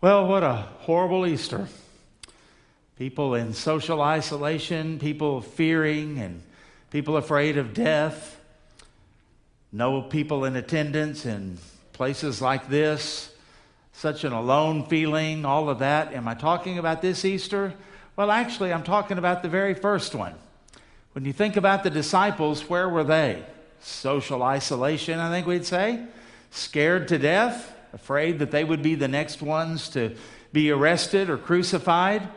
Well, what a horrible Easter. People in social isolation, people fearing, and people afraid of death. No people in attendance in places like this. Such an alone feeling, all of that. Am I talking about this Easter? Well, actually, I'm talking about the very first one. When you think about the disciples, where were they? Social isolation, I think we'd say. Scared to death, afraid that they would be the next ones to be arrested or crucified.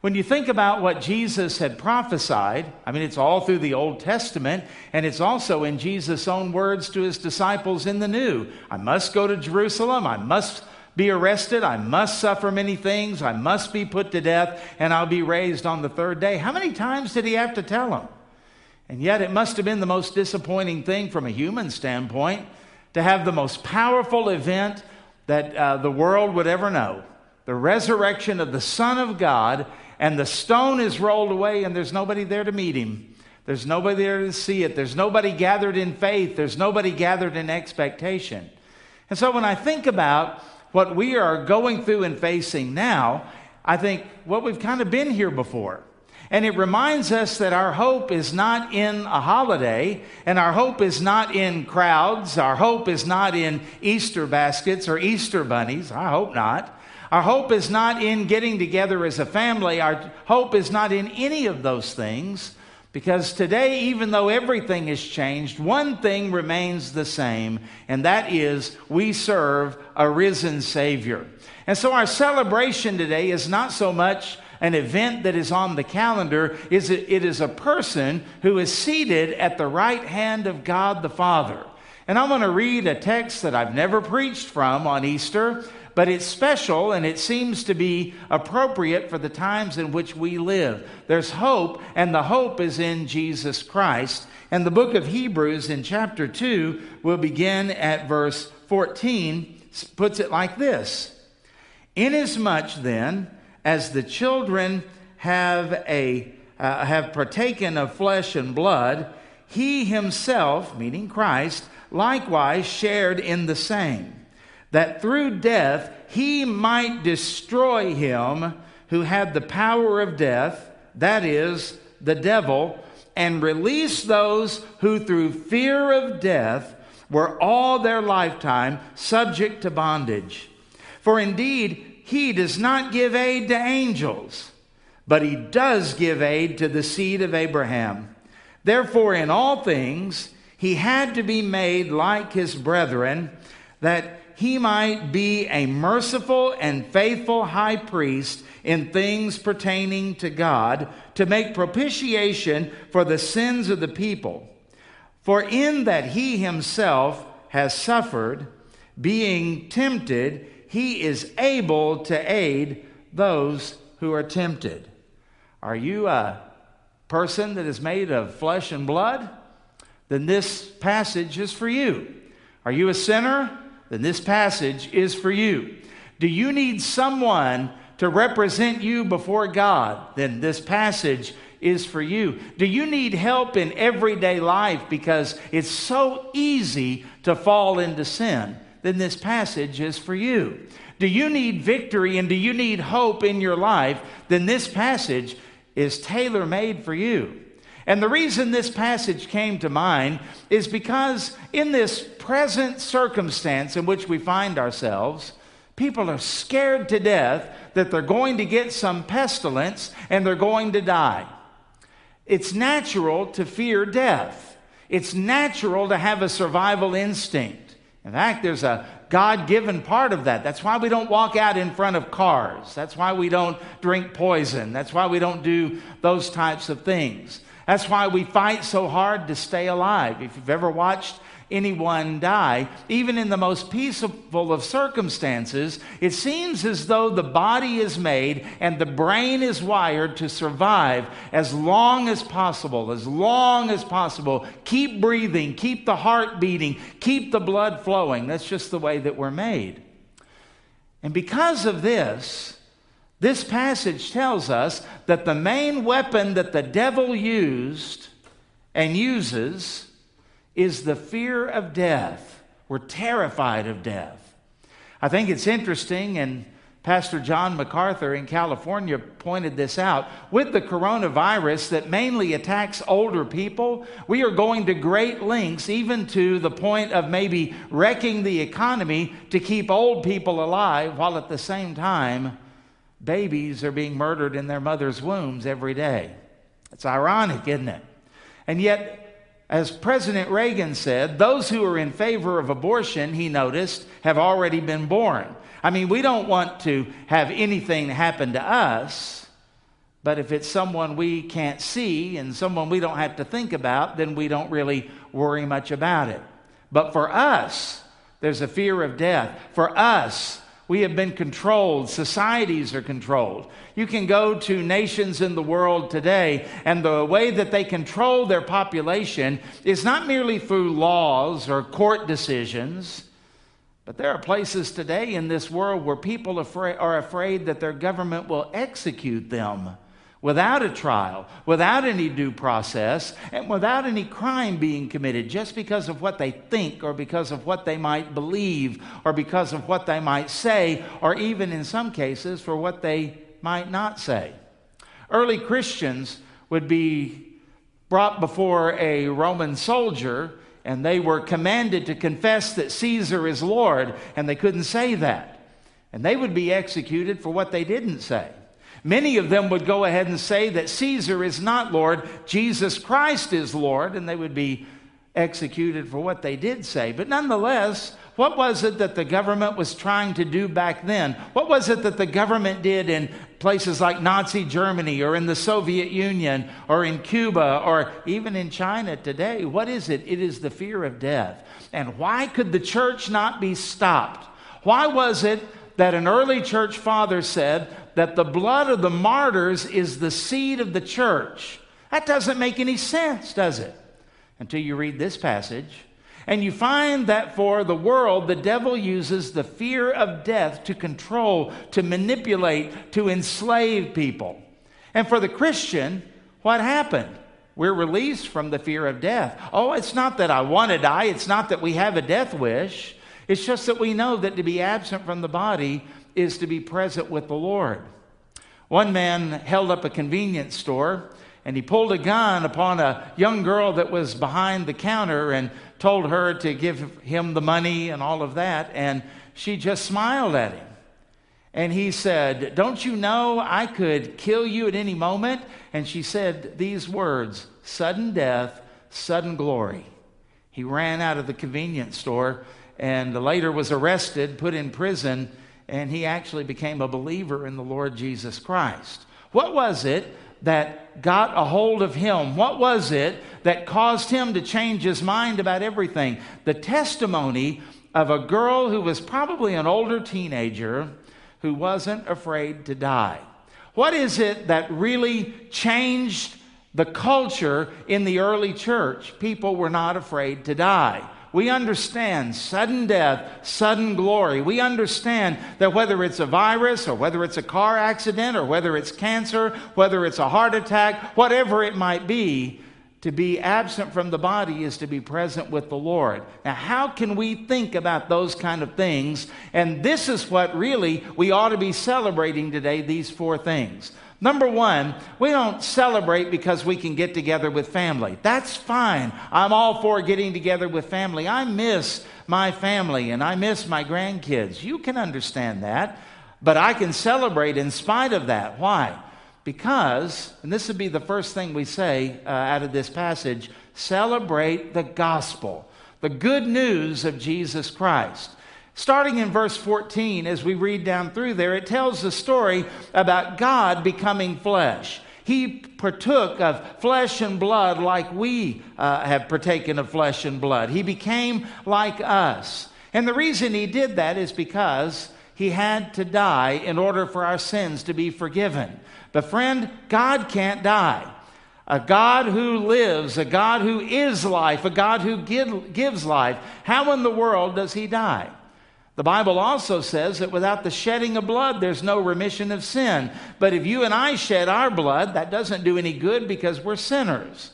When you think about what Jesus had prophesied, I mean, it's all through the Old Testament, and it's also in Jesus' own words to his disciples in the New. I must go to Jerusalem. I must be arrested. I must suffer many things. I must be put to death, and I'll be raised on the third day. How many times did he have to tell them? And yet it must have been the most disappointing thing from a human standpoint to have the most powerful event that the world would ever know. The resurrection of the Son of God, and the stone is rolled away, and there's nobody there to meet him. There's nobody there to see it. There's nobody gathered in faith. There's nobody gathered in expectation. And so when I think about what we are going through and facing now, I think, well, we've kind of been here before. And it reminds us that our hope is not in a holiday, and our hope is not in crowds. Our hope is not in Easter baskets or Easter bunnies. I hope not. Our hope is not in getting together as a family. Our hope is not in any of those things, because today, even though everything has changed, one thing remains the same, and that is we serve a risen Savior. And so our celebration today is not so much an event that is on the calendar. It is a person who is seated at the right hand of God the Father. And I'm going to read a text that I've never preached from on Easter, but it's special, and it seems to be appropriate for the times in which we live. There's hope, and the hope is in Jesus Christ. And the book of Hebrews in chapter 2 will begin at verse 14, puts it like this. Inasmuch then as the children have partaken of flesh and blood, he himself, meaning Christ, likewise shared in the same, that through death he might destroy him who had the power of death, that is, the devil, and release those who through fear of death were all their lifetime subject to bondage. For indeed, he does not give aid to angels, but he does give aid to the seed of Abraham. Therefore, in all things, he had to be made like his brethren, that he might be a merciful and faithful high priest in things pertaining to God, to make propitiation for the sins of the people. For in that he himself has suffered, being tempted, he is able to aid those who are tempted. Are you a person that is made of flesh and blood? Then this passage is for you. Are you a sinner? Then this passage is for you. Do you need someone to represent you before God? Then this passage is for you. Do you need help in everyday life because it's so easy to fall into sin? Then this passage is for you. Do you need victory and do you need hope in your life? Then this passage is tailor-made for you. And the reason this passage came to mind is because in this present circumstance in which we find ourselves, people are scared to death that they're going to get some pestilence and they're going to die. It's natural to fear death. It's natural to have a survival instinct. In fact, there's a God-given part of that. That's why we don't walk out in front of cars. That's why we don't drink poison. That's why we don't do those types of things. That's why we fight so hard to stay alive. If you've ever watched anyone die, even in the most peaceful of circumstances, it seems as though the body is made and the brain is wired to survive as long as possible, as long as possible. Keep breathing, keep the heart beating, keep the blood flowing. That's just the way that we're made. And because of this, this passage tells us that the main weapon that the devil used and uses is the fear of death. We're terrified of death. I think it's interesting, and Pastor John MacArthur in California pointed this out. With the coronavirus that mainly attacks older people, we are going to great lengths, even to the point of maybe wrecking the economy, to keep old people alive, while at the same time, babies are being murdered in their mother's wombs every day. It's ironic, isn't it? And yet, as President Reagan said, those who are in favor of abortion, he noticed, have already been born. I mean, we don't want to have anything happen to us, but if it's someone we can't see and someone we don't have to think about, then we don't really worry much about it. But for us, there's a fear of death. For us, we have been controlled. Societies are controlled. You can go to nations in the world today, and the way that they control their population is not merely through laws or court decisions, but there are places today in this world where people are afraid that their government will execute them without a trial, without any due process, and without any crime being committed, just because of what they think, or because of what they might believe, or because of what they might say, or even in some cases for what they might not say. Early Christians would be brought before a Roman soldier, and they were commanded to confess that Caesar is Lord, and they couldn't say that. And they would be executed for what they didn't say. Many of them would go ahead and say that Caesar is not Lord, Jesus Christ is Lord, and they would be executed for what they did say. But nonetheless, what was it that the government was trying to do back then? What was it that the government did in places like Nazi Germany, or in the Soviet Union, or in Cuba, or even in China today? What is it? It is the fear of death. And why could the church not be stopped? Why was it that an early church father said that the blood of the martyrs is the seed of the church? That doesn't make any sense, does it? Until you read this passage. And you find that for the world, the devil uses the fear of death to control, to manipulate, to enslave people. And for the Christian, what happened? We're released from the fear of death. Oh, it's not that I want to die. It's not that we have a death wish. It's just that we know that to be absent from the body is to be present with the Lord. One man held up a convenience store, and he pulled a gun upon a young girl that was behind the counter and told her to give him the money and all of that, and she just smiled at him. And he said, "Don't you know I could kill you at any moment?" And she said these words, "Sudden death, sudden glory." He ran out of the convenience store, and later was arrested, put in prison, and he actually became a believer in the Lord Jesus Christ. What was it that got a hold of him? What was it that caused him to change his mind about everything? The testimony of a girl who was probably an older teenager who wasn't afraid to die. What is it that really changed the culture in the early church? People were not afraid to die. We understand sudden death, sudden glory. We understand that whether it's a virus, or whether it's a car accident, or whether it's cancer, whether it's a heart attack, whatever it might be, to be absent from the body is to be present with the Lord. Now, how can we think about those kind of things? And this is what really we ought to be celebrating today, these four things. Number one, we don't celebrate because we can get together with family. That's fine. I'm all for getting together with family. I miss my family, and I miss my grandkids. You can understand that, but I can celebrate in spite of that. Why? Because, and this would be the first thing we say out of this passage, celebrate the gospel, the good news of Jesus Christ. Starting in verse 14, as we read down through there, it tells the story about God becoming flesh. He partook of flesh and blood like we have partaken of flesh and blood. He became like us. And the reason he did that is because he had to die in order for our sins to be forgiven. But friend, God can't die. A God who lives, a God who is life, a God who gives life. How in the world does he die? The Bible also says that without the shedding of blood, there's no remission of sin. But if you and I shed our blood, that doesn't do any good because we're sinners.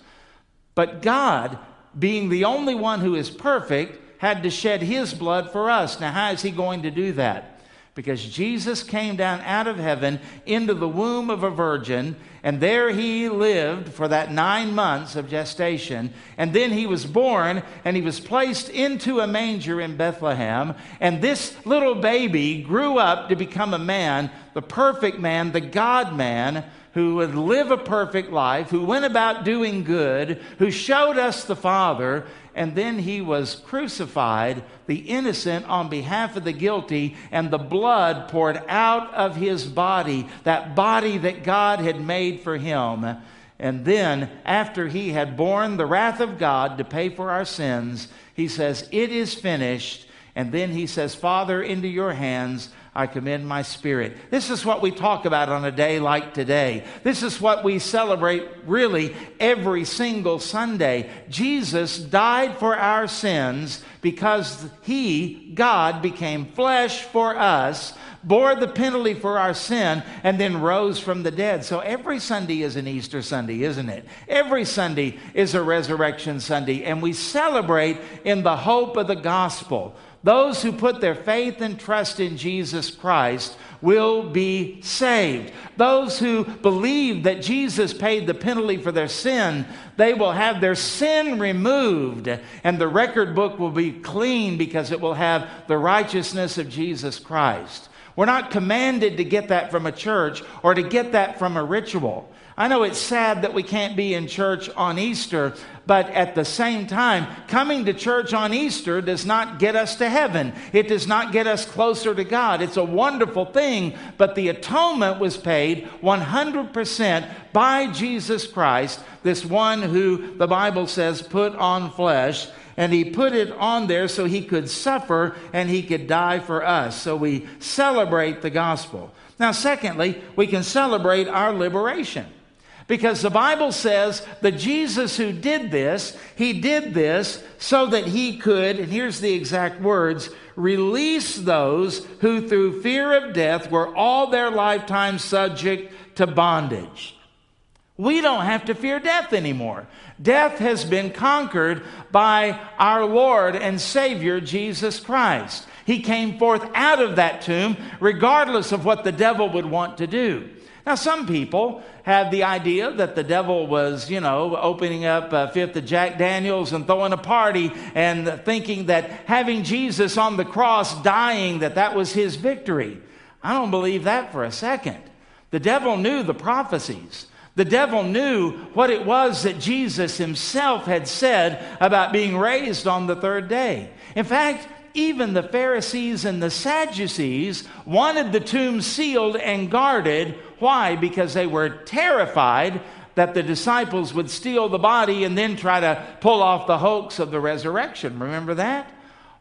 But God, being the only one who is perfect, had to shed his blood for us. Now, how is he going to do that? because Jesus came down out of heaven into the womb of a virgin, and there he lived for that 9 months of gestation, and then he was born, and he was placed into a manger in Bethlehem, and this little baby grew up to become a man, the perfect man, the God-man, who would live a perfect life, who went about doing good, who showed us the Father, and then he was crucified, the innocent on behalf of the guilty, and the blood poured out of his body that God had made for him. And then, after he had borne the wrath of God to pay for our sins, he says, "It is finished." And then he says, "Father, into your hands I commend my spirit." This is what we talk about on a day like today. This is what we celebrate really every single Sunday. Jesus died for our sins because he, God, became flesh for us, bore the penalty for our sin, and then rose from the dead. So every Sunday is an Easter Sunday, isn't it? Every Sunday is a resurrection Sunday, and we celebrate in the hope of the gospel. Those who put their faith and trust in Jesus Christ will be saved. Those who believe that Jesus paid the penalty for their sin, they will have their sin removed, and the record book will be clean because it will have the righteousness of Jesus Christ. We're not commanded to get that from a church or to get that from a ritual. I know it's sad that we can't be in church on Easter, but at the same time, coming to church on Easter does not get us to heaven. It does not get us closer to God. It's a wonderful thing, but the atonement was paid 100% by Jesus Christ, this one who the Bible says put on flesh. And he put it on there so he could suffer and he could die for us. So we celebrate the gospel. Now, secondly, we can celebrate our liberation, because the Bible says that Jesus who did this so that he could, and here's the exact words, release those who through fear of death were all their lifetime subject to bondage. We don't have to fear death anymore. Death has been conquered by our Lord and Savior, Jesus Christ. He came forth out of that tomb, regardless of what the devil would want to do. Now, some people have the idea that the devil was, opening up a fifth of Jack Daniels and throwing a party and thinking that having Jesus on the cross dying, that was his victory. I don't believe that for a second. The devil knew the prophecies. The devil knew what it was that Jesus himself had said about being raised on the third day. In fact, even the Pharisees and the Sadducees wanted the tomb sealed and guarded. Why? Because they were terrified that the disciples would steal the body and then try to pull off the hoax of the resurrection. Remember that?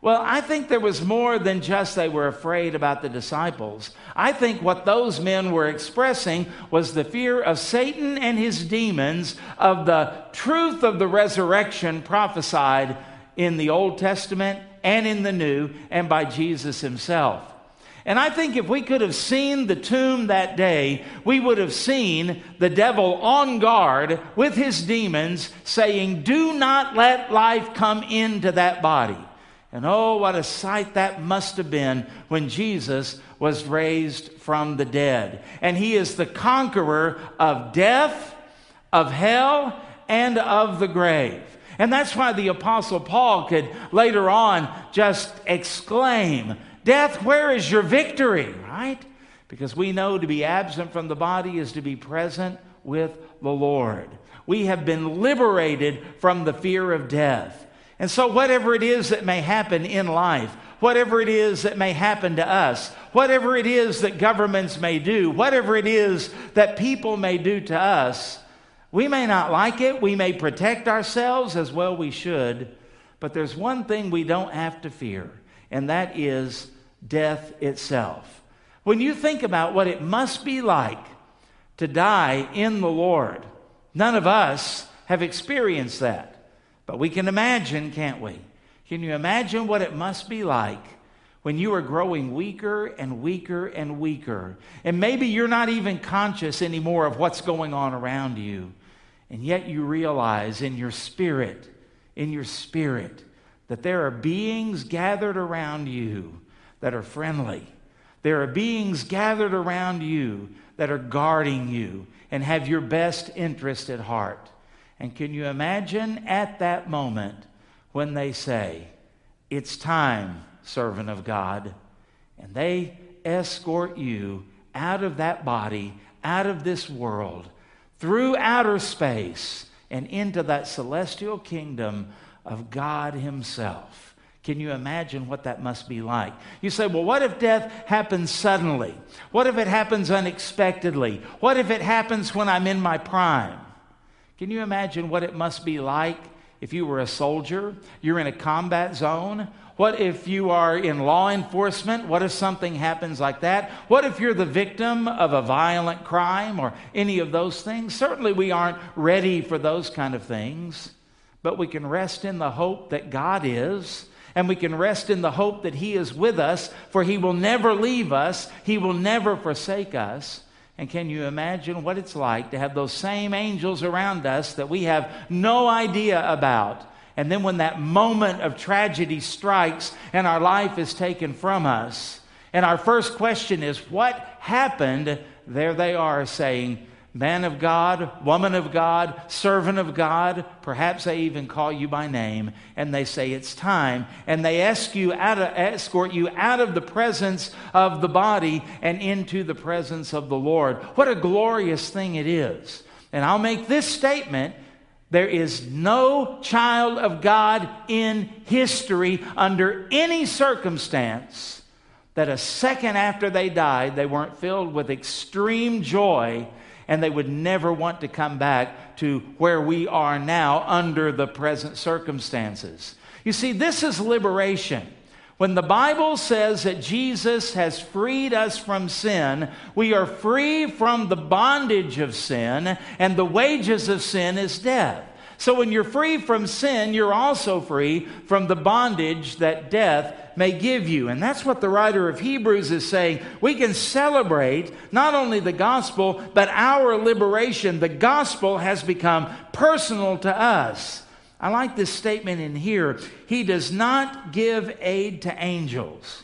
Well, I think there was more than just they were afraid about the disciples. I think what those men were expressing was the fear of Satan and his demons, of the truth of the resurrection prophesied in the Old Testament and in the New, and by Jesus himself. And I think if we could have seen the tomb that day, we would have seen the devil on guard with his demons saying, "Do not let life come into that body." And oh, what a sight that must have been when Jesus was raised from the dead. And he is the conqueror of death, of hell, and of the grave. And that's why the Apostle Paul could later on just exclaim, "Death, where is your victory?" Right? Because we know to be absent from the body is to be present with the Lord. We have been liberated from the fear of death. And so whatever it is that may happen in life, whatever it is that may happen to us, whatever it is that governments may do, whatever it is that people may do to us, we may not like it. We may protect ourselves as well we should. But there's one thing we don't have to fear, and that is death itself. When you think about what it must be like to die in the Lord, none of us have experienced that. But we can imagine, can't we? Can you imagine what it must be like when you are growing weaker and weaker and weaker? And maybe you're not even conscious anymore of what's going on around you. And yet you realize in your spirit, that there are beings gathered around you that are friendly, There are beings gathered around you that are guarding you and have your best interest at heart. And can you imagine at that moment when they say, "It's time, servant of God," and they escort you out of that body, out of this world, through outer space, and into that celestial kingdom of God Himself. Can you imagine what that must be like? You say, well, what if death happens suddenly? What if it happens unexpectedly? What if it happens when I'm in my prime? Can you imagine what it must be like if you were a soldier? You're in a combat zone. What if you are in law enforcement? What if something happens like that? What if you're the victim of a violent crime or any of those things? Certainly we aren't ready for those kind of things, but we can rest in the hope that God is. And we can rest in the hope that He is with us, for He will never leave us. He will never forsake us. And can you imagine what it's like to have those same angels around us that we have no idea about? And then when that moment of tragedy strikes and our life is taken from us, and our first question is, what happened? There they are saying, man of God, woman of God, servant of God, perhaps they even call you by name, and they say it's time, and they escort you out of the presence of the body and into the presence of the Lord. What a glorious thing it is. And I'll make this statement, there is no child of God in history under any circumstance that a second after they died, they weren't filled with extreme joy, and they would never want to come back to where we are now under the present circumstances. You see, this is liberation. When the Bible says that Jesus has freed us from sin, we are free from the bondage of sin, and the wages of sin is death. So when you're free from sin, you're also free from the bondage that death may give you. And that's what the writer of Hebrews is saying. We can celebrate not only the gospel, but our liberation. The gospel has become personal to us. I like this statement in here. He does not give aid to angels.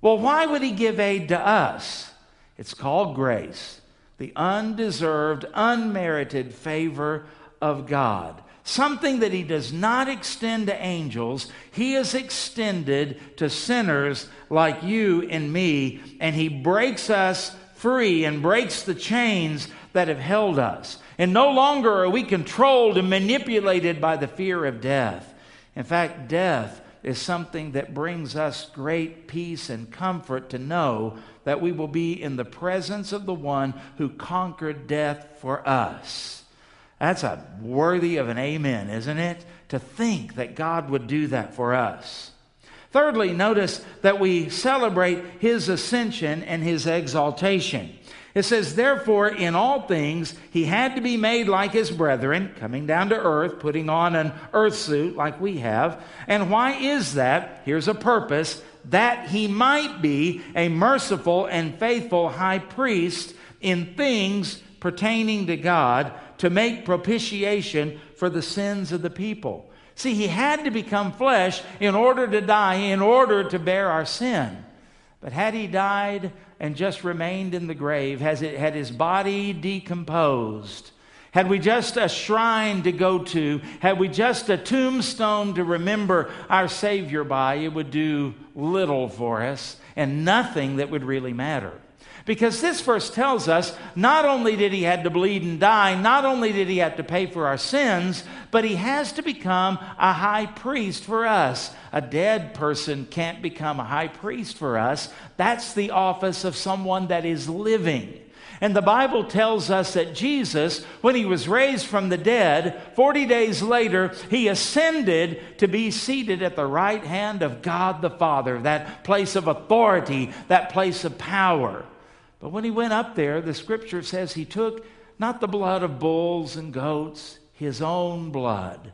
Well, why would He give aid to us? It's called grace, the undeserved, unmerited favor of God. Something that He does not extend to angels, He is extended to sinners like you and me, and He breaks us free and breaks the chains that have held us. And no longer are we controlled and manipulated by the fear of death. In fact, death is something that brings us great peace and comfort to know that we will be in the presence of the one who conquered death for us. That's worthy of an amen, isn't it? To think that God would do that for us. Thirdly, notice that we celebrate His ascension and His exaltation. It says, therefore, in all things, He had to be made like His brethren, coming down to earth, putting on an earth suit like we have. And why is that? Here's a purpose, that He might be a merciful and faithful high priest in things pertaining to God, to make propitiation for the sins of the people. See, He had to become flesh in order to die, in order to bear our sin. But had He died and just remained in the grave, had His body decomposed, had we just a shrine to go to, had we just a tombstone to remember our Savior by, it would do little for us and nothing that would really matter. Because this verse tells us, not only did He have to bleed and die, not only did He have to pay for our sins, but He has to become a high priest for us. A dead person can't become a high priest for us. That's the office of someone that is living. And the Bible tells us that Jesus, when He was raised from the dead, 40 days later, He ascended to be seated at the right hand of God the Father, that place of authority, that place of power. But when He went up there, the Scripture says He took not the blood of bulls and goats, His own blood,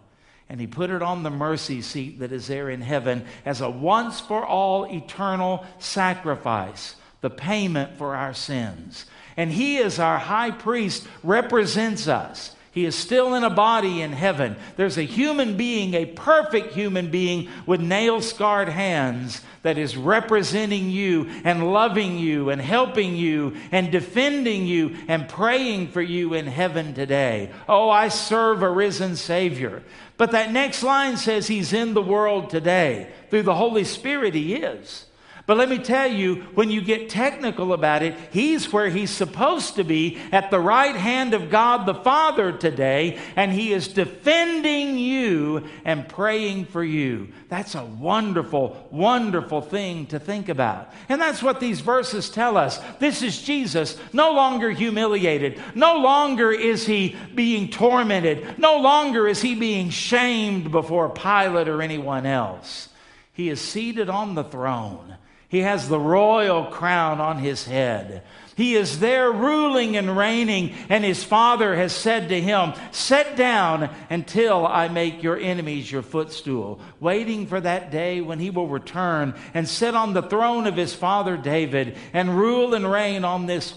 and He put it on the mercy seat that is there in heaven as a once-for-all eternal sacrifice, the payment for our sins. And He, as our high priest, represents us. He is still in a body in heaven. There's a human being, a perfect human being with nail-scarred hands that is representing you and loving you and helping you and defending you and praying for you in heaven today. Oh, I serve a risen Savior. But that next line says he's in the world today. Through the Holy Spirit he is. But let me tell you, when you get technical about it, he's where he's supposed to be, at the right hand of God the Father today, and he is defending you and praying for you. That's a wonderful, wonderful thing to think about. And that's what these verses tell us. This is Jesus, no longer humiliated. No longer is he being tormented. No longer is he being shamed before Pilate or anyone else. He is seated on the throne. He has the royal crown on his head. He is there ruling and reigning, and his Father has said to him, "Sit down until I make your enemies your footstool," waiting for that day when he will return and sit on the throne of his father David and rule and reign on this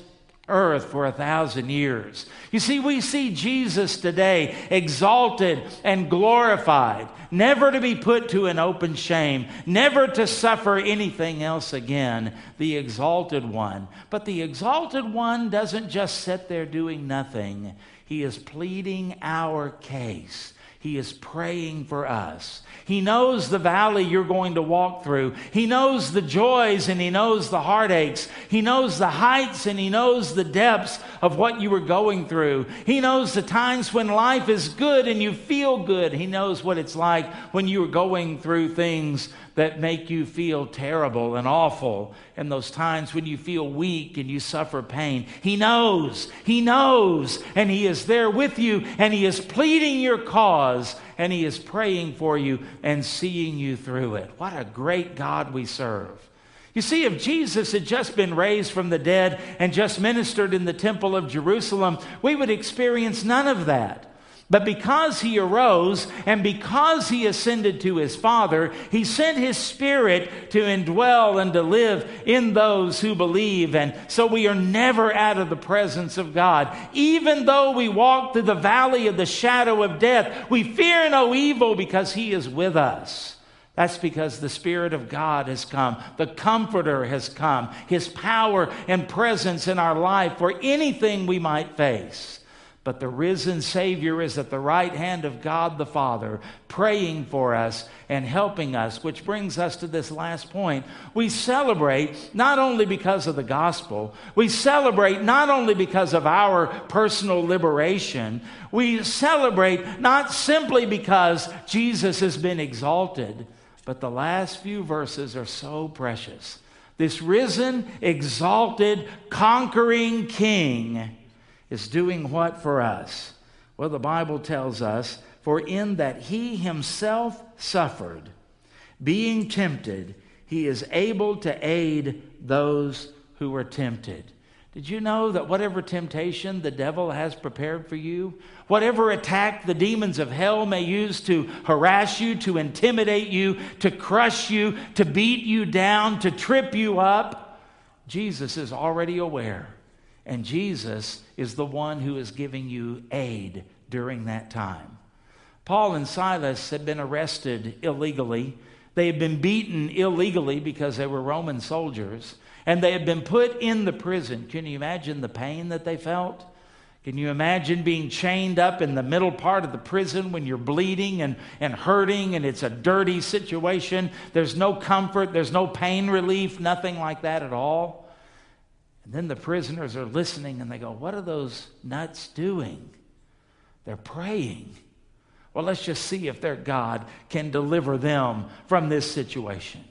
earth for 1,000 years. You see, we see Jesus today exalted and glorified, never to be put to an open shame, never to suffer anything else again, the exalted one. But the exalted one doesn't just sit there doing nothing. He is pleading our case. He is praying for us. He knows the valley you're going to walk through. He knows the joys and he knows the heartaches. He knows the heights and he knows the depths of what you were going through. He knows the times when life is good and you feel good. He knows what it's like when you are going through things that make you feel terrible and awful, and those times when you feel weak and you suffer pain. He knows, and he is there with you, and he is pleading your cause, and he is praying for you and seeing you through it. What a great God we serve. You see, if Jesus had just been raised from the dead and just ministered in the temple of Jerusalem, we would experience none of that. But because he arose and because he ascended to his Father, he sent his Spirit to indwell and to live in those who believe. And so we are never out of the presence of God. Even though we walk through the valley of the shadow of death, we fear no evil because he is with us. That's because the Spirit of God has come. The Comforter has come. His power and presence in our life for anything we might face. But the risen Savior is at the right hand of God the Father, praying for us and helping us, which brings us to this last point. We celebrate not only because of the gospel. We celebrate not only because of our personal liberation. We celebrate not simply because Jesus has been exalted, but the last few verses are so precious. This risen, exalted, conquering King is doing what for us? Well, the Bible tells us, "For in that he himself suffered, being tempted, he is able to aid those who are tempted." Did you know that whatever temptation the devil has prepared for you, whatever attack the demons of hell may use to harass you, to intimidate you, to crush you, to beat you down, to trip you up, Jesus is already aware. And Jesus is the one who is giving you aid during that time. Paul and Silas had been arrested illegally. They had been beaten illegally because they were Roman soldiers. And they had been put in the prison. Can you imagine the pain that they felt? Can you imagine being chained up in the middle part of the prison when you're bleeding and hurting and it's a dirty situation? There's no comfort. There's no pain relief. Nothing like that at all. And then the prisoners are listening and they go, "What are those nuts doing?" They're praying. Well, let's just see if their God can deliver them from this situation.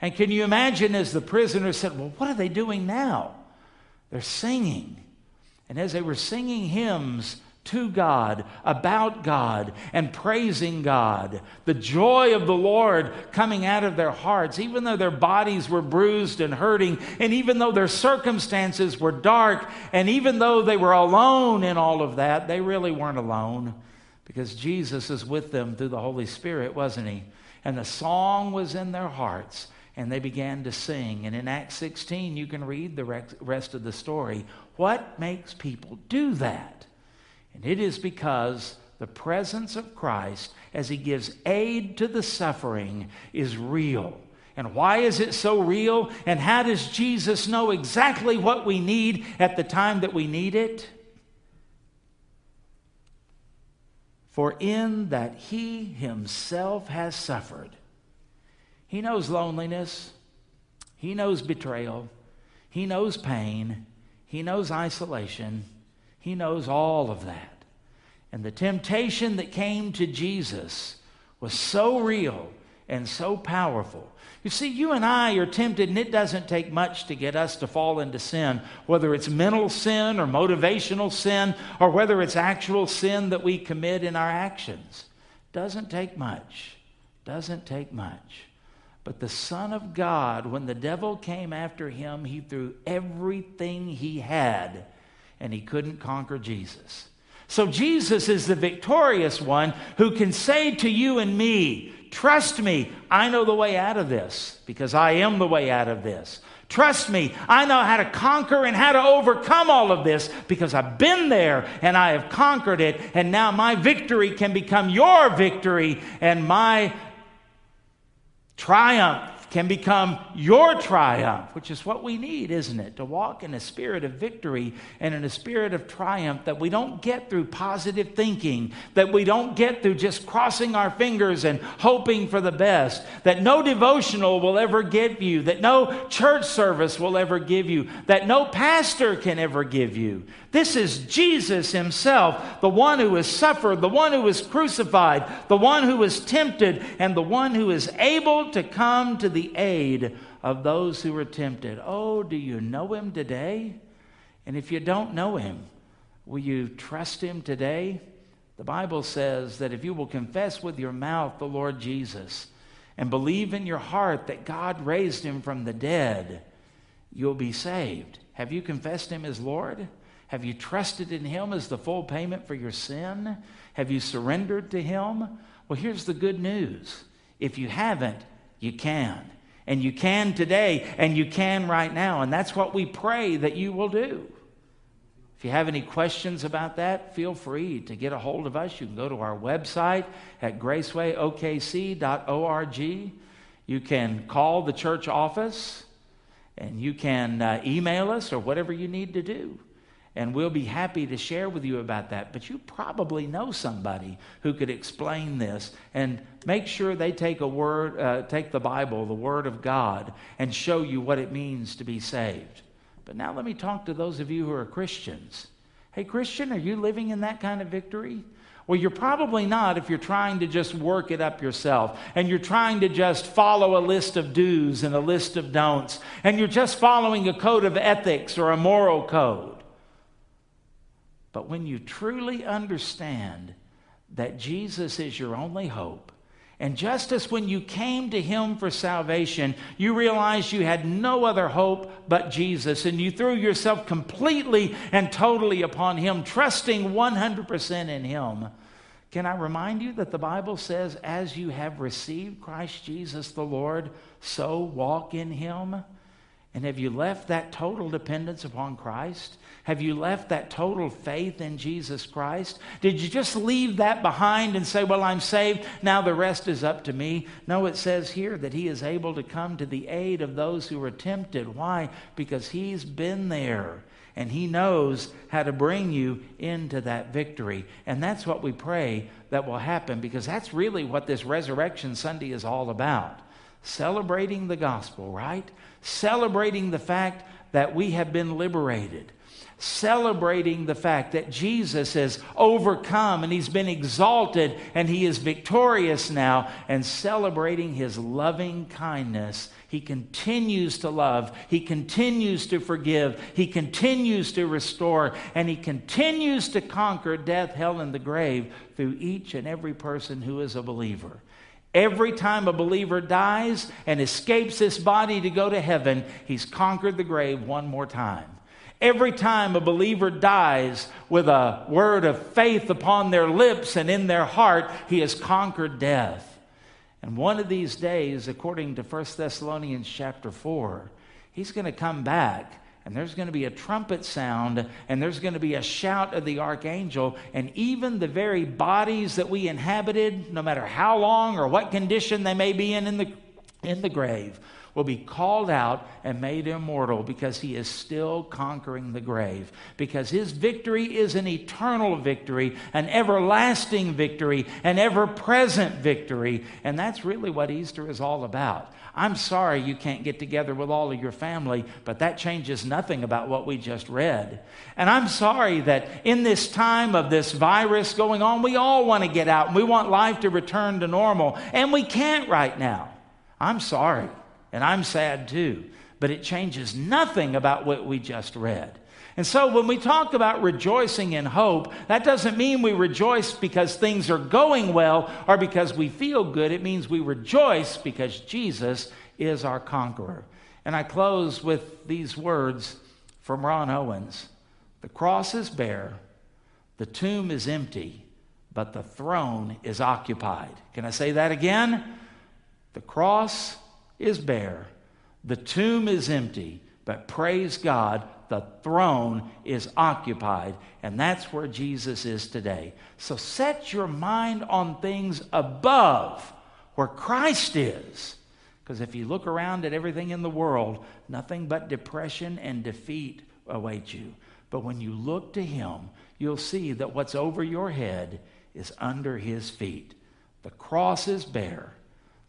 And can you imagine as the prisoners said, "Well, what are they doing now?" They're singing. And as they were singing hymns to God, about God, and praising God, the joy of the Lord coming out of their hearts, even though their bodies were bruised and hurting, and even though their circumstances were dark, and even though they were alone in all of that, they really weren't alone, because Jesus is with them through the Holy Spirit, wasn't he? And the song was in their hearts, and they began to sing. And in Acts 16, you can read the rest of the story. What makes people do that? And it is because the presence of Christ as he gives aid to the suffering is real. And why is it so real? And how does Jesus know exactly what we need at the time that we need it? For in that he himself has suffered. He knows loneliness. He knows betrayal. He knows pain. He knows isolation. He knows all of that. And the temptation that came to Jesus was so real and so powerful. You see, you and I are tempted, and it doesn't take much to get us to fall into sin, whether it's mental sin or motivational sin, or whether it's actual sin that we commit in our actions. Doesn't take much. Doesn't take much. But the Son of God, when the devil came after him, he threw everything he had, and he couldn't conquer Jesus. So Jesus is the victorious one who can say to you and me, trust me, I know the way out of this because I am the way out of this. Trust me, I know how to conquer and how to overcome all of this because I've been there and I have conquered it, and now my victory can become your victory, and my triumph can become your triumph, which is what we need, isn't it? To walk in a spirit of victory and in a spirit of triumph that we don't get through positive thinking, that we don't get through just crossing our fingers and hoping for the best, that no devotional will ever give you, that no church service will ever give you, that no pastor can ever give you. This is Jesus himself, the one who has suffered, the one who was crucified, the one who was tempted, and the one who is able to come to the aid of those who are tempted. Oh, do you know him today? And if you don't know him, will you trust him today? The Bible says that if you will confess with your mouth the Lord Jesus and believe in your heart that God raised him from the dead, you'll be saved. Have you confessed him as Lord? Have you trusted in him as the full payment for your sin? Have you surrendered to him? Well, here's the good news. If you haven't, you can. And you can today, and you can right now. And that's what we pray that you will do. If you have any questions about that, feel free to get a hold of us. You can go to our website at gracewayokc.org. You can call the church office, and you can email us or whatever you need to do. And we'll be happy to share with you about that. But you probably know somebody who could explain this, and make sure they take a word, take the Bible, the Word of God, and show you what it means to be saved. But now let me talk to those of you who are Christians. Hey, Christian, are you living in that kind of victory? Well, you're probably not if you're trying to just work it up yourself, and you're trying to just follow a list of do's and a list of don'ts, and you're just following a code of ethics or a moral code. But when you truly understand that Jesus is your only hope, and just as when you came to him for salvation, you realized you had no other hope but Jesus, and you threw yourself completely and totally upon him, trusting 100% in him, can I remind you that the Bible says, as you have received Christ Jesus the Lord, so walk in him? And have you left that total dependence upon Christ? Have you left that total faith in Jesus Christ? Did you just leave that behind and say, well, I'm saved, now the rest is up to me? No, it says here that he is able to come to the aid of those who are tempted. Why? Because he's been there, and he knows how to bring you into that victory. And that's what we pray that will happen, because that's really what this Resurrection Sunday is all about. Celebrating the gospel, right? Celebrating the fact that we have been liberated. Celebrating the fact that Jesus has overcome and he's been exalted and he is victorious now. And celebrating his loving kindness. He continues to love. He continues to forgive. He continues to restore. And he continues to conquer death, hell, and the grave through each and every person who is a believer. Every time a believer dies and escapes this body to go to heaven, he's conquered the grave one more time. Every time a believer dies with a word of faith upon their lips and in their heart, he has conquered death. And one of these days, according to 1 Thessalonians chapter 4, he's going to come back and there's going to be a trumpet sound, and there's going to be a shout of the archangel, and even the very bodies that we inhabited, no matter how long or what condition they may be in the grave, will be called out and made immortal, because he is still conquering the grave, because his victory is an eternal victory, an everlasting victory, an ever-present victory. And that's really what Easter is all about. I'm sorry you can't get together with all of your family, but that changes nothing about what we just read. And I'm sorry that in this time of this virus going on, we all want to get out and we want life to return to normal, and we can't right now. I'm sorry. And I'm sad too, but it changes nothing about what we just read. And so when we talk about rejoicing in hope, that doesn't mean we rejoice because things are going well or because we feel good. It means we rejoice because Jesus is our conqueror. And I close with these words from Ron Owens. The cross is bare, the tomb is empty, but the throne is occupied. Can I say that again? The cross is bare, the tomb is empty, but praise God, the throne is occupied, and that's where Jesus is today. So set your mind on things above, where Christ is, because if you look around at everything in the world, nothing but depression and defeat await you. But when you look to him, you'll see that what's over your head is under his feet. The cross is bare,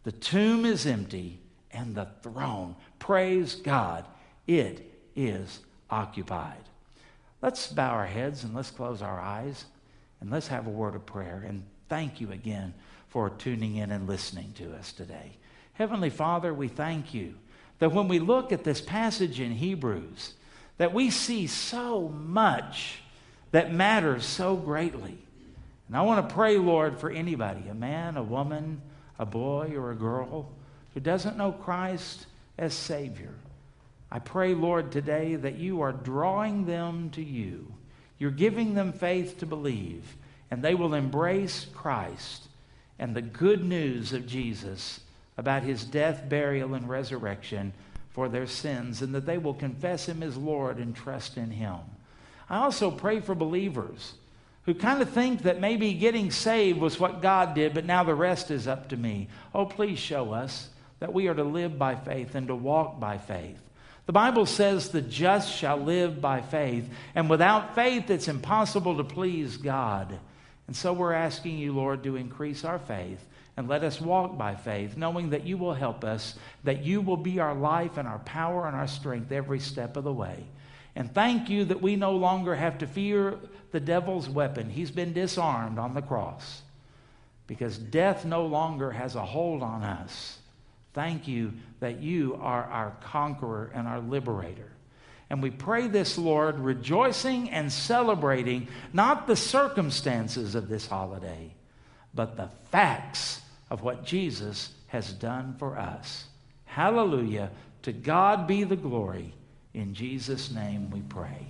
the tomb is empty, and the throne, praise God, it is occupied. Let's bow our heads and let's close our eyes and let's have a word of prayer. And thank you again for tuning in and listening to us today. Heavenly Father, we thank you that when we look at this passage in Hebrews, that we see so much that matters so greatly. And I want to pray, Lord, for anybody, a man, a woman, a boy or a girl, who doesn't know Christ as Savior. I pray, Lord, today that you are drawing them to you. You're giving them faith to believe, and they will embrace Christ and the good news of Jesus about his death, burial, and resurrection for their sins, and that they will confess him as Lord and trust in him. I also pray for believers who kind of think that maybe getting saved was what God did, but now the rest is up to me. Oh, please show us that we are to live by faith and to walk by faith. The Bible says the just shall live by faith, and without faith it's impossible to please God. And so we're asking you, Lord, to increase our faith and let us walk by faith, knowing that you will help us, that you will be our life and our power and our strength every step of the way. And thank you that we no longer have to fear the devil's weapon. He's been disarmed on the cross because death no longer has a hold on us. Thank you that you are our conqueror and our liberator. And we pray this, Lord, rejoicing and celebrating not the circumstances of this holiday, but the facts of what Jesus has done for us. Hallelujah. To God be the glory. In Jesus' name we pray.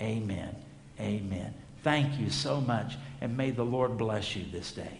Amen. Amen. Thank you so much, and may the Lord bless you this day.